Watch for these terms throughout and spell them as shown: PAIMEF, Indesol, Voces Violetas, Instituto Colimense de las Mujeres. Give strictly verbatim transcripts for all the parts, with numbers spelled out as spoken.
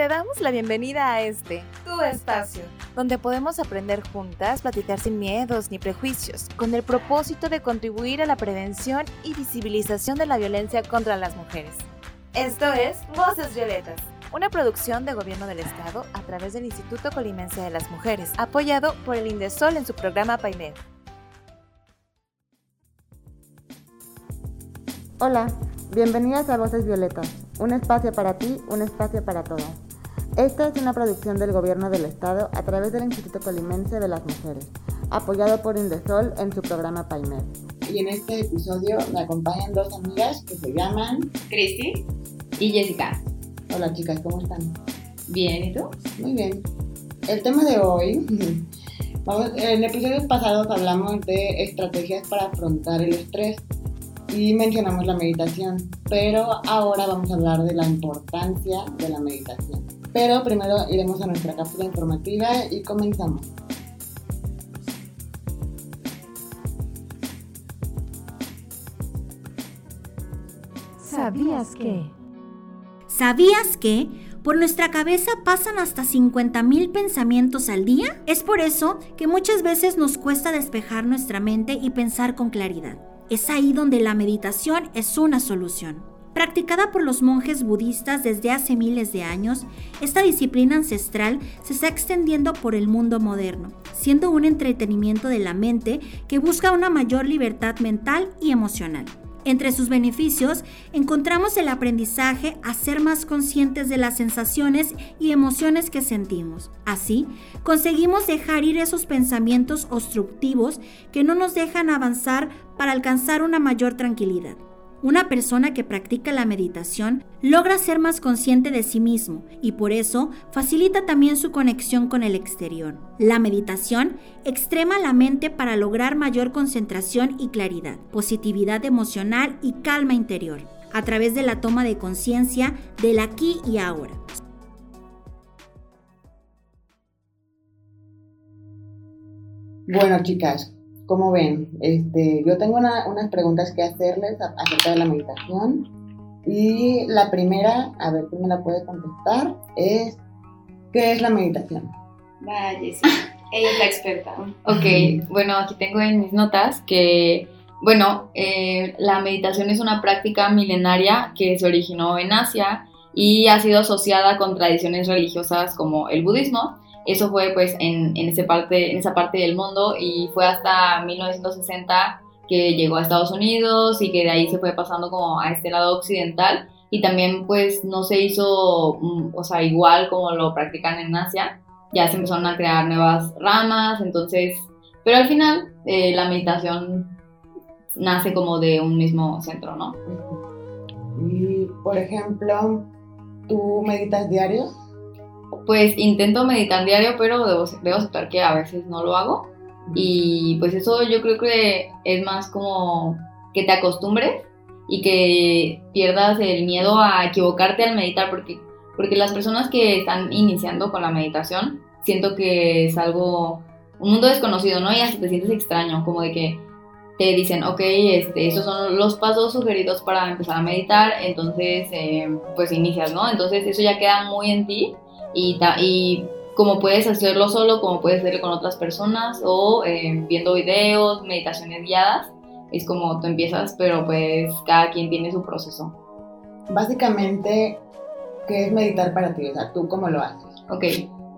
Te damos la bienvenida a este, tu espacio, donde podemos aprender juntas, platicar sin miedos ni prejuicios, con el propósito de contribuir a la prevención y visibilización de la violencia contra las mujeres. Esto es Voces Violetas, una producción de Gobierno del Estado a través del Instituto Colimense de las Mujeres, apoyado por el Indesol en su programa PAIMEF. Hola, bienvenidas a Voces Violetas, un espacio para ti, un espacio para todas. Esta es una producción del Gobierno del Estado a través del Instituto Colimense de las Mujeres, apoyado por Indesol en su programa PAIMEF. Y en este episodio me acompañan dos amigas que se llaman Cristi y Jessica. Hola chicas, ¿cómo están? Bien, ¿y tú? Muy bien. El tema de hoy, vamos, en episodios pasados hablamos de estrategias para afrontar el estrés y mencionamos la meditación, pero ahora vamos a hablar de la importancia de la meditación. Pero primero iremos a nuestra cápsula informativa y comenzamos. ¿Sabías que? ¿Sabías que por nuestra cabeza pasan hasta cincuenta mil pensamientos al día? Es por eso que muchas veces nos cuesta despejar nuestra mente y pensar con claridad. Es ahí donde la meditación es una solución. Practicada por los monjes budistas desde hace miles de años, esta disciplina ancestral se está extendiendo por el mundo moderno, siendo un entretenimiento de la mente que busca una mayor libertad mental y emocional. Entre sus beneficios, encontramos el aprendizaje a ser más conscientes de las sensaciones y emociones que sentimos. Así, conseguimos dejar ir esos pensamientos obstructivos que no nos dejan avanzar para alcanzar una mayor tranquilidad. Una persona que practica la meditación logra ser más consciente de sí mismo y por eso facilita también su conexión con el exterior. La meditación extrema la mente para lograr mayor concentración y claridad, positividad emocional y calma interior, a través de la toma de conciencia del aquí y ahora. Bueno, chicas, como ven, este, yo tengo una, unas preguntas que hacerles acerca de la meditación y la primera, a ver si me la puede contestar, es ¿qué es la meditación? Vaya, sí, ella es la experta. Ok, bueno, aquí tengo en mis notas que, bueno, eh, la meditación es una práctica milenaria que se originó en Asia y ha sido asociada con tradiciones religiosas como el budismo. Eso fue pues en, en, ese parte, en esa parte del mundo y fue hasta mil novecientos sesenta que llegó a Estados Unidos y que de ahí se fue pasando como a este lado occidental y también pues no se hizo, o sea, igual como lo practican en Asia, ya se empezaron a crear nuevas ramas, entonces, pero al final eh, la meditación nace como de un mismo centro, ¿no? Y, por ejemplo, ¿tú meditas diario? Pues intento meditar diario, pero debo, debo aceptar que a veces no lo hago. Y pues eso yo creo que es más como que te acostumbres y que pierdas el miedo a equivocarte al meditar, porque, porque las personas que están iniciando con la meditación siento que es algo, un mundo desconocido, ¿no? Y hasta te sientes extraño, como de que te dicen, ok, este, estos son los pasos sugeridos para empezar a meditar, entonces eh, pues inicias, ¿no? Entonces eso ya queda muy en ti. Y, ta- y como puedes hacerlo solo, como puedes hacerlo con otras personas o eh, viendo videos, meditaciones guiadas, es como tú empiezas, pero pues cada quien tiene su proceso. Básicamente, ¿qué es meditar para ti? O sea, ¿tú cómo lo haces? Ok,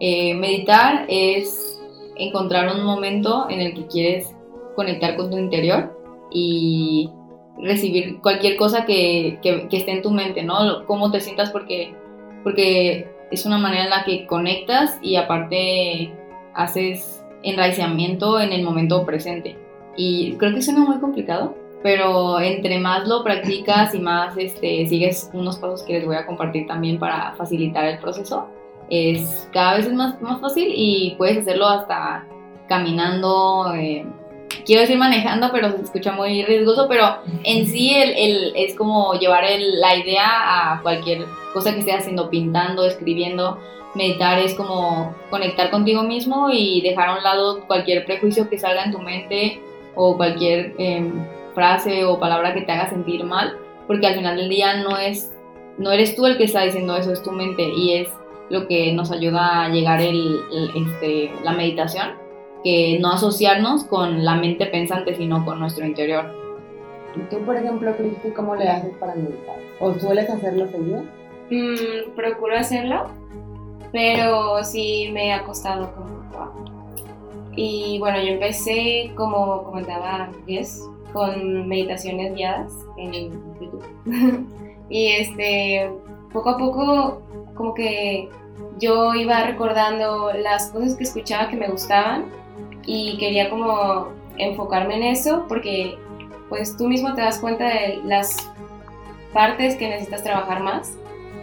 eh, meditar es encontrar un momento en el que quieres conectar con tu interior y recibir cualquier cosa que, que, que esté en tu mente, ¿no? Cómo te sientas porque... porque es una manera en la que conectas y aparte haces enraizamiento en el momento presente. Y creo que suena muy complicado, pero entre más lo practicas y más este, sigues unos pasos que les voy a compartir también para facilitar el proceso, es cada vez es más, más fácil y puedes hacerlo hasta caminando, eh, quiero decir manejando, pero se escucha muy riesgoso, pero en sí el, el, es como llevar el, la idea a cualquier cosa que estés haciendo, pintando, escribiendo. Meditar es como conectar contigo mismo y dejar a un lado cualquier prejuicio que salga en tu mente o cualquier eh, frase o palabra que te haga sentir mal, porque al final del día no, es, no eres tú el que está diciendo eso, es tu mente y es lo que nos ayuda a llegar el, el, este, la meditación, que no asociarnos con la mente pensante, sino con nuestro interior. ¿Y tú, por ejemplo, Cristi, cómo le haces para meditar? ¿O sueles hacerlo seguido? Mm, procuro hacerlo, pero sí me ha costado como trabajo. Y bueno, yo empecé, como comentaba Jess, con meditaciones guiadas en YouTube. Y este, poco a poco, como que yo iba recordando las cosas que escuchaba que me gustaban y quería como enfocarme en eso, porque pues tú mismo te das cuenta de las partes que necesitas trabajar más.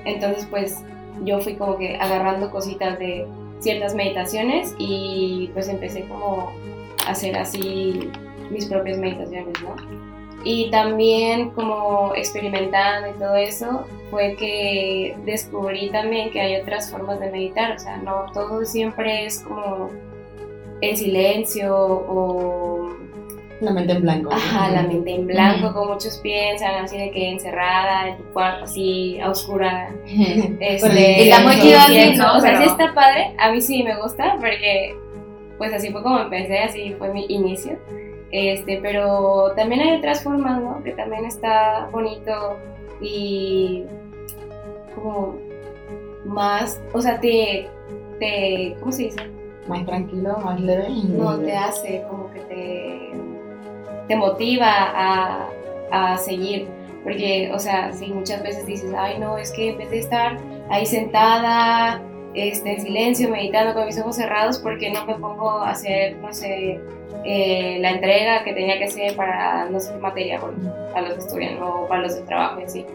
Entonces pues yo fui como que agarrando cositas de ciertas meditaciones y pues empecé como a hacer así mis propias meditaciones, ¿no? Y también como experimentando y todo eso fue que descubrí también que hay otras formas de meditar, o sea, no todo siempre es como en silencio o... La mente en blanco. Ajá, la mente en blanco, como muchos piensan, así de que encerrada, en tu cuarto, así, a oscura. Este, está muy chido así, ¿no? O sea, sí está padre, a mí sí me gusta, porque pues así fue como empecé, así fue mi inicio. Este, pero también hay otras formas, ¿no? Que también está bonito y como más, o sea, te, te ¿cómo se dice? Más tranquilo, más leve. No, te hace como que te... te motiva a, a seguir, porque, o sea, si muchas veces dices, ay no, es que en vez de estar ahí sentada, este, en silencio, meditando con mis ojos cerrados, ¿por qué no me pongo a hacer, no sé, eh, la entrega que tenía que hacer para, no sé, qué materia, bueno, para los que estudian o para los del trabajo en sí?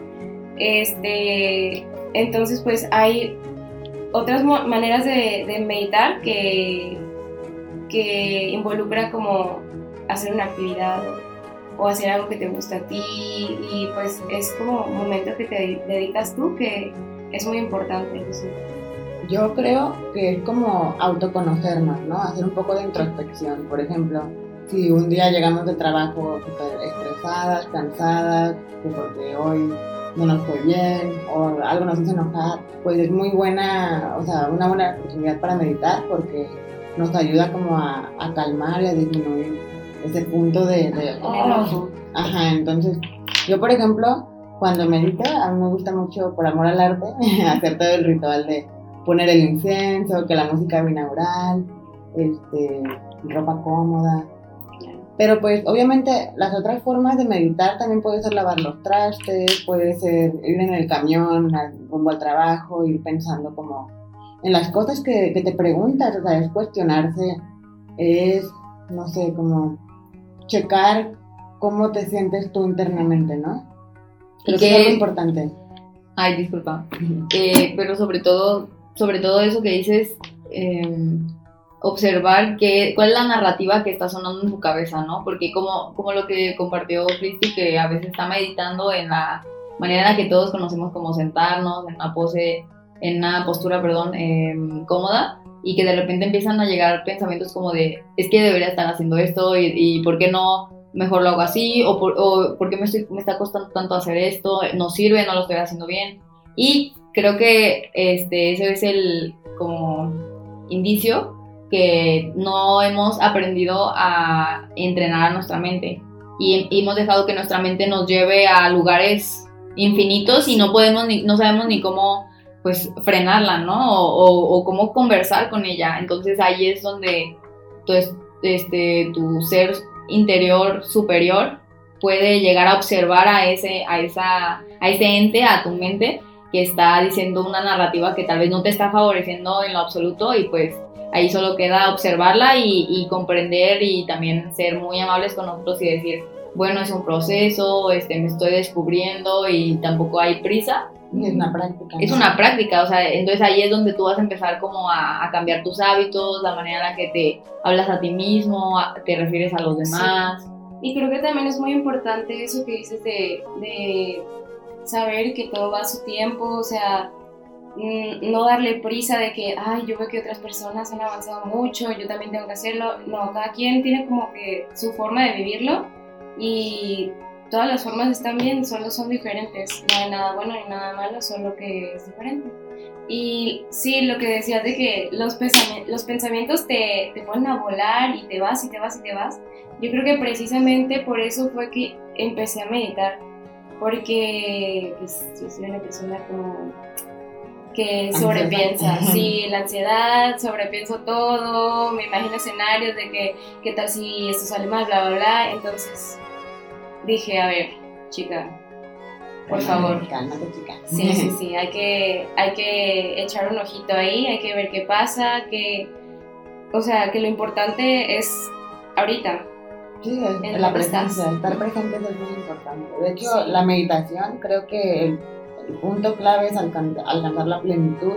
Este, entonces, pues, hay otras mo- maneras de, de meditar que, que involucra como hacer una actividad o hacer algo que te gusta a ti, y pues es como un momento que te dedicas tú, que es muy importante eso. Yo creo que es como autoconocernos, ¿no? Hacer un poco de introspección. Por ejemplo, si un día llegamos del trabajo súper estresadas, cansadas, porque hoy no nos fue bien o algo nos hizo enojar, pues es muy buena, o sea, una buena oportunidad para meditar, porque nos ayuda como a, a calmar y a disminuir ese punto de, de oh. Ajá, entonces yo, por ejemplo, cuando medito, a mí me gusta mucho, por amor al arte, hacer todo el ritual de poner el incienso, que la música binaural, este, ropa cómoda, pero pues obviamente las otras formas de meditar también puede ser lavar los trastes, puede ser ir en el camión rumbo al trabajo, ir pensando como en las cosas que, que te preguntas, o sea, es cuestionarse, es, no sé, como checar cómo te sientes tú internamente, ¿no? Creo que, que es algo importante. Ay, disculpa. Eh, pero sobre todo, sobre todo eso que dices, eh, observar que, cuál es la narrativa que está sonando en tu cabeza, ¿no? Porque como, como lo que compartió Cristi, que a veces está meditando en la manera en la que todos conocemos como sentarnos, en una pose, en una postura, perdón, eh, cómoda, y que de repente empiezan a llegar pensamientos como de, es que debería estar haciendo esto, y, y ¿por qué no? Mejor lo hago así, o ¿por, o, ¿por qué me, estoy, me está costando tanto hacer esto? No sirve, no lo estoy haciendo bien. Y creo que este, ese es el como indicio que no hemos aprendido a entrenar a nuestra mente, y, y hemos dejado que nuestra mente nos lleve a lugares infinitos y no podemos ni, no sabemos ni cómo pues frenarla, ¿no? O, o, o cómo conversar con ella. Entonces ahí es donde tu, este, tu ser interior superior puede llegar a observar a ese, a esa, a ese ente, a tu mente, que está diciendo una narrativa que tal vez no te está favoreciendo en lo absoluto, y pues ahí solo queda observarla y, y comprender, y también ser muy amables con nosotros y decir, bueno, es un proceso, este, me estoy descubriendo y tampoco hay prisa. Es una práctica. ¿No? Es una práctica, o sea, entonces ahí es donde tú vas a empezar como a, a cambiar tus hábitos, la manera en la que te hablas a ti mismo, a, te refieres a los demás. Sí. Y creo que también es muy importante eso que dices de, de saber que todo va a su tiempo, o sea, no darle prisa de que, ay, yo veo que otras personas han avanzado mucho, yo también tengo que hacerlo. No, cada quien tiene como que su forma de vivirlo, y todas las formas están bien, solo son diferentes, no hay nada bueno ni nada malo, solo que es diferente. Y sí, lo que decías de que los, pesami- los pensamientos te, te ponen a volar y te vas y te vas y te vas, yo creo que precisamente por eso fue que empecé a meditar, porque pues, yo soy una persona como que sobrepiensa, sí, la ansiedad, sobrepienso todo, me imagino escenarios de que qué tal si esto sale mal, bla, bla, bla, entonces dije, a ver, chica, por favor, cálmate, chica. Sí, sí, sí, hay que, hay que echar un ojito ahí, hay que ver qué pasa, que, o sea, que lo importante es ahorita. Sí, es la presencia, estar presente es muy importante. De hecho, sí, la meditación, creo que el, el punto clave es alcanzar, alcanzar la plenitud.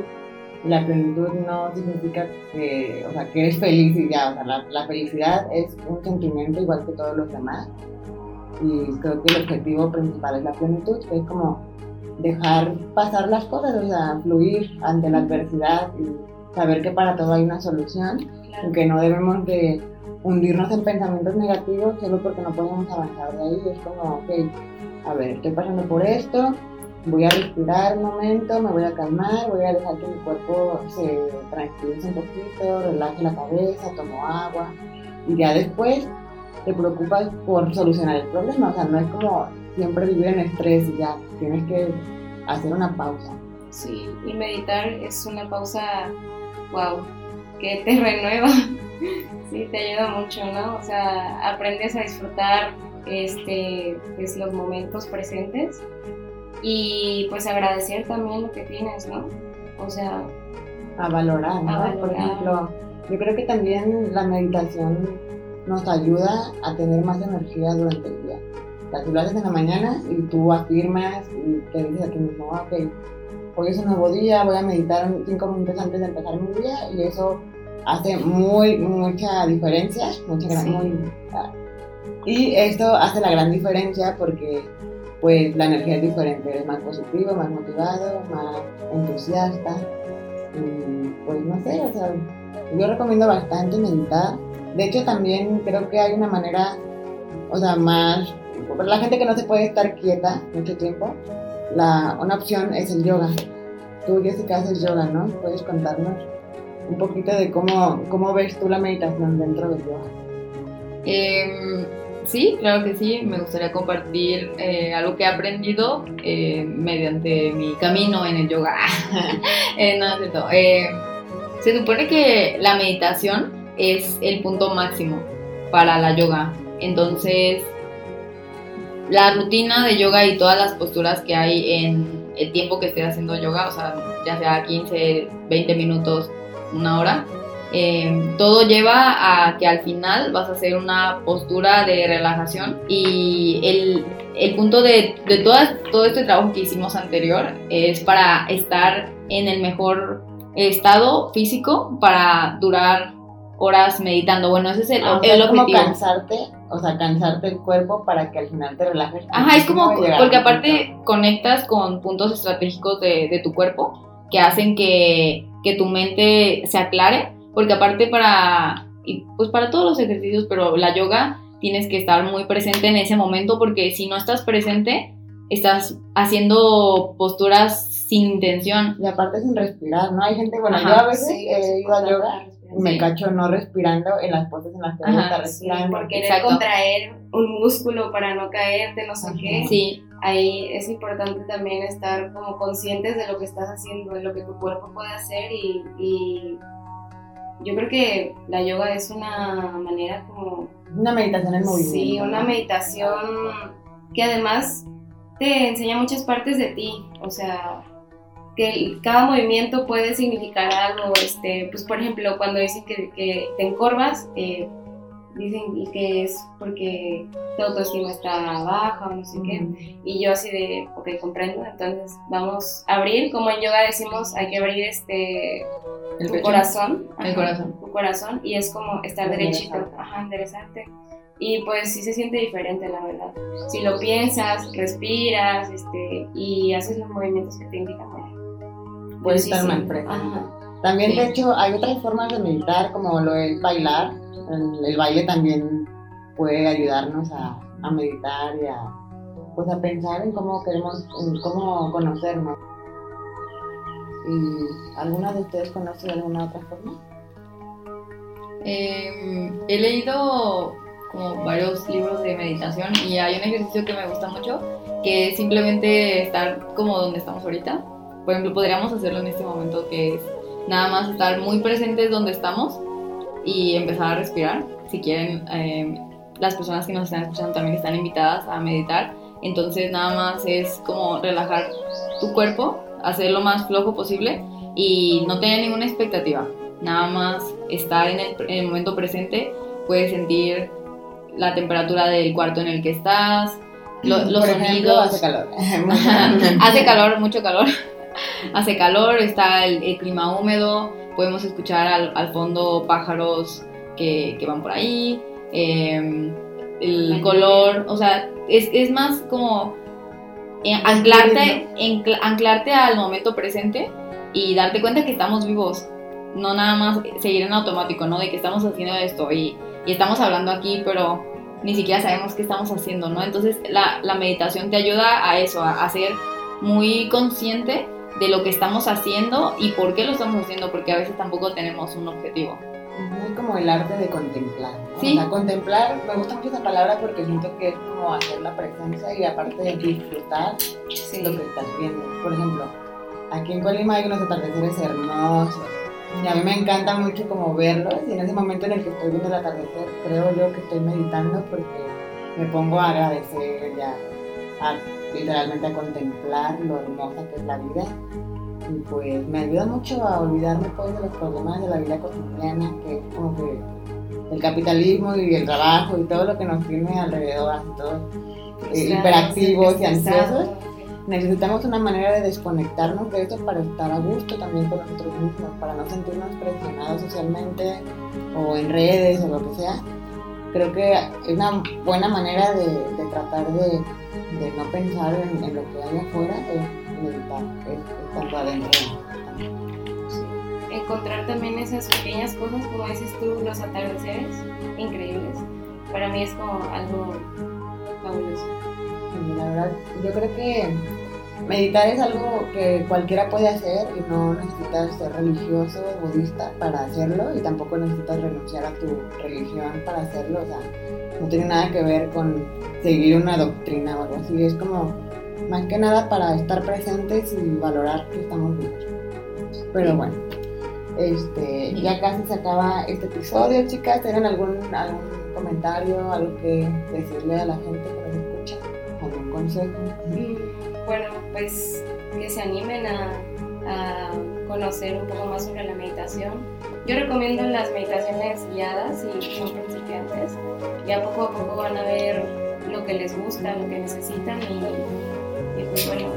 La plenitud no significa que, o sea, que eres feliz y ya, o sea, la, la felicidad es un sentimiento igual que todos los demás. Y creo que el objetivo principal es la plenitud, que es como dejar pasar las cosas, o sea, fluir ante la adversidad y saber que para todo hay una solución, claro, y que no debemos de hundirnos en pensamientos negativos solo porque no podemos avanzar de ahí. Es como, ok, a ver, estoy pasando por esto, voy a respirar un momento, me voy a calmar, voy a dejar que mi cuerpo se tranquilice un poquito, relaje la cabeza, tomo agua y ya después te preocupas por solucionar el problema, o sea, no es como siempre vivir en estrés y ya, tienes que hacer una pausa. Sí, y meditar es una pausa, wow, que te renueva, sí, te ayuda mucho, ¿no? O sea, aprendes a disfrutar este, pues, los momentos presentes y pues agradecer también lo que tienes, ¿no? O sea, a valorar, ¿no? A valorar. Por ejemplo, yo creo que también la meditación nos ayuda a tener más energía durante el día. O sea, tú lo haces en la mañana y tú afirmas y te dices a ti mismo, ok, hoy es un nuevo día, voy a meditar cinco minutos antes de empezar mi día, y eso hace muy, mucha diferencia, mucha gran, sí. muy, y esto hace la gran diferencia porque pues la energía es diferente, eres más positivo, más motivado, más entusiasta, y pues no sé, o sea, yo recomiendo bastante meditar. De hecho, también creo que hay una manera, o sea, más, para la gente que no se puede estar quieta mucho tiempo, la, una opción es el yoga. Tú, Jessica, haces yoga, ¿no? ¿Puedes contarnos un poquito de cómo, cómo ves tú la meditación dentro del yoga? Eh, sí, claro que sí. Me gustaría compartir eh, algo que he aprendido eh, mediante mi camino en el yoga. eh, no, no, no. Eh, se supone que la meditación es el punto máximo para la yoga, entonces la rutina de yoga y todas las posturas que hay en el tiempo que esté haciendo yoga, o sea, ya sea quince, veinte minutos, una hora, eh, todo lleva a que al final vas a hacer una postura de relajación, y el, el punto de, de todas, todo este trabajo que hicimos anterior es para estar en el mejor estado físico para durar horas meditando. Bueno, ese es el, ah, el, el objetivo. Es como cansarte, o sea, cansarte el cuerpo para que al final te relajes. Ajá, es como, porque aparte conectas con puntos estratégicos de, de tu cuerpo que hacen que, que tu mente se aclare, porque aparte para, y pues para todos los ejercicios, pero la yoga tienes que estar muy presente en ese momento, porque si no estás presente, estás haciendo posturas sin intención. Y aparte sin respirar, ¿no? Hay gente, bueno, ajá, yo a veces sí, he ido a yoga y me cacho no respirando en las poses en las que uno está respirando. Sí, porque querer contraer un músculo para no caerte, no sé qué. Sí. Ahí es importante también estar como conscientes de lo que estás haciendo, de lo que tu cuerpo puede hacer, y, y yo creo que la yoga es una manera como... Una meditación en movimiento. Sí, una meditación que además te enseña muchas partes de ti, o sea... que cada movimiento puede significar algo, este, pues por ejemplo cuando dicen que, que te encorvas, eh, dicen que es porque tu autoestima está baja o no sé qué, y yo así de, ok, comprendo, entonces vamos a abrir, como en yoga decimos, hay que abrir este, tu pecho, corazón, el ajá, corazón, tu corazón, y es como estar derechito, ajá, enderezarte, y pues sí se siente diferente, la verdad, si lo piensas, respiras, este, y haces los movimientos que te indican. Puedes estar más presente. También, de hecho, hay otras formas de meditar, como lo es bailar. El, el baile también puede ayudarnos a, a meditar y a, pues a pensar en cómo queremos, en cómo conocernos. ¿Y alguna de ustedes conoce de alguna otra forma? Eh, he leído como varios libros de meditación y hay un ejercicio que me gusta mucho, que es simplemente estar como donde estamos ahorita. Por ejemplo, podríamos hacerlo en este momento, que es nada más estar muy presentes donde estamos y empezar a respirar. Si quieren, eh, las personas que nos están escuchando también están invitadas a meditar. Entonces nada más es como relajar tu cuerpo, hacer lo más flojo posible y no tener ninguna expectativa. Nada más estar en el, en el momento presente. Puedes sentir la temperatura del cuarto en el que estás, lo, los Por sonidos. Ejemplo, hace calor. hace calor, mucho calor. hace calor, está el, el clima húmedo, podemos escuchar al, al fondo pájaros que, que van por ahí, eh, el Ay, color, o sea, es, es más como en, anclarte, en, anclarte al momento presente y darte cuenta que estamos vivos, no nada más seguir en automático, ¿no? De que estamos haciendo esto y, y estamos hablando aquí, pero ni siquiera sabemos qué estamos haciendo, ¿no? Entonces la, la meditación te ayuda a eso, a, a ser muy consciente de lo que estamos haciendo y por qué lo estamos haciendo, porque a veces tampoco tenemos un objetivo. Es como el arte de contemplar, ¿no? ¿Sí? O sea, contemplar, me gusta mucho esa palabra porque siento que es como hacer la presencia y aparte de disfrutar sí. lo que estás viendo. Por ejemplo, aquí en Colima hay unos atardeceres hermosos y a mí me encanta mucho como verlos, y en ese momento en el que estoy viendo el atardecer, creo yo que estoy meditando porque me pongo a agradecer ya a literalmente a contemplar lo hermosa que es la vida, y pues me ayuda mucho a olvidarme pues de los problemas de la vida cotidiana, que es como que el capitalismo y el trabajo y todo lo que nos tiene alrededor, todos eh, hiperactivos y ansiosos. Necesitamos una manera de desconectarnos de esto para estar a gusto también con nosotros mismos, para no sentirnos presionados socialmente o en redes o lo que sea. Creo que es una buena manera de, de tratar de de no pensar en, en lo que hay afuera, es meditar, es, es tanto adentro. Sí. Encontrar también esas pequeñas cosas, como dices tú, los atardeceres increíbles, para mí es como algo fabuloso. La verdad, yo creo que meditar es algo que cualquiera puede hacer y no necesitas ser religioso o budista para hacerlo, y tampoco necesitas renunciar a tu religión para hacerlo, o sea, no tiene nada que ver con seguir una doctrina o algo así, es como más que nada para estar presentes y valorar que estamos vivos. Pero bueno, este, ya casi se acaba este episodio, chicas. ¿Tienen algún, algún comentario, algo que decirle a la gente que nos escucha? ¿Algún consejo? Bueno, pues que se animen a, a conocer un poco más sobre la meditación. Yo recomiendo las meditaciones guiadas y son principiantes. Ya poco a poco van a ver lo que les gusta, lo que necesitan y, y pues bueno,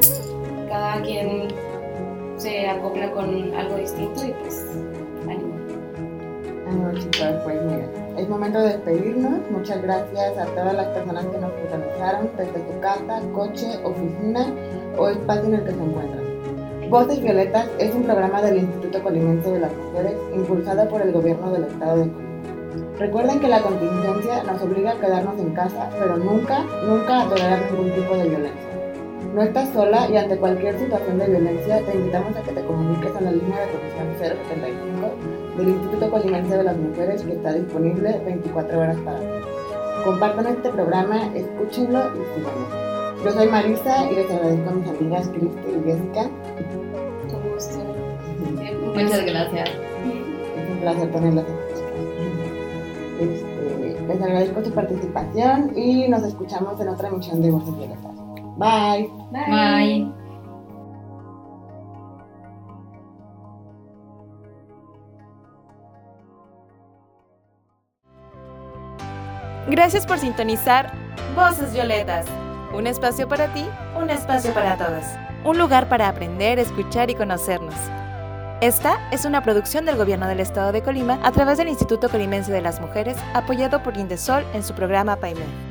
cada quien se acopla con algo distinto y pues ánimo. Ánimo chicos, pues mira, es momento de despedirnos. Muchas gracias a todas las personas que nos organizaron desde tu casa, coche, oficina o espacio en el que se encuentran. Voces Violetas es un programa del Instituto Colimense de las Mujeres impulsado por el Gobierno del Estado de Colima. Recuerden que la contingencia nos obliga a quedarnos en casa, pero nunca, nunca a tolerar ningún tipo de violencia. No estás sola y ante cualquier situación de violencia te invitamos a que te comuniques a la línea de atención cero setenta y cinco del Instituto Colimense de las Mujeres, que está disponible veinticuatro horas para ti. Compartan este programa, escúchenlo y síganos. Yo soy Marisa y les agradezco a mis amigas Cristi y Jessica. Con gusto. Muchas gracias. Es un placer tenerlas aquí. Este, les agradezco su participación y nos escuchamos en otra emisión de Voces Violetas. Bye. Bye. Bye. Gracias por sintonizar Voces Violetas. Un espacio para ti, un espacio para todos. Un lugar para aprender, escuchar y conocernos. Esta es una producción del Gobierno del Estado de Colima a través del Instituto Colimense de las Mujeres, apoyado por Indesol en su programa PAIMEF.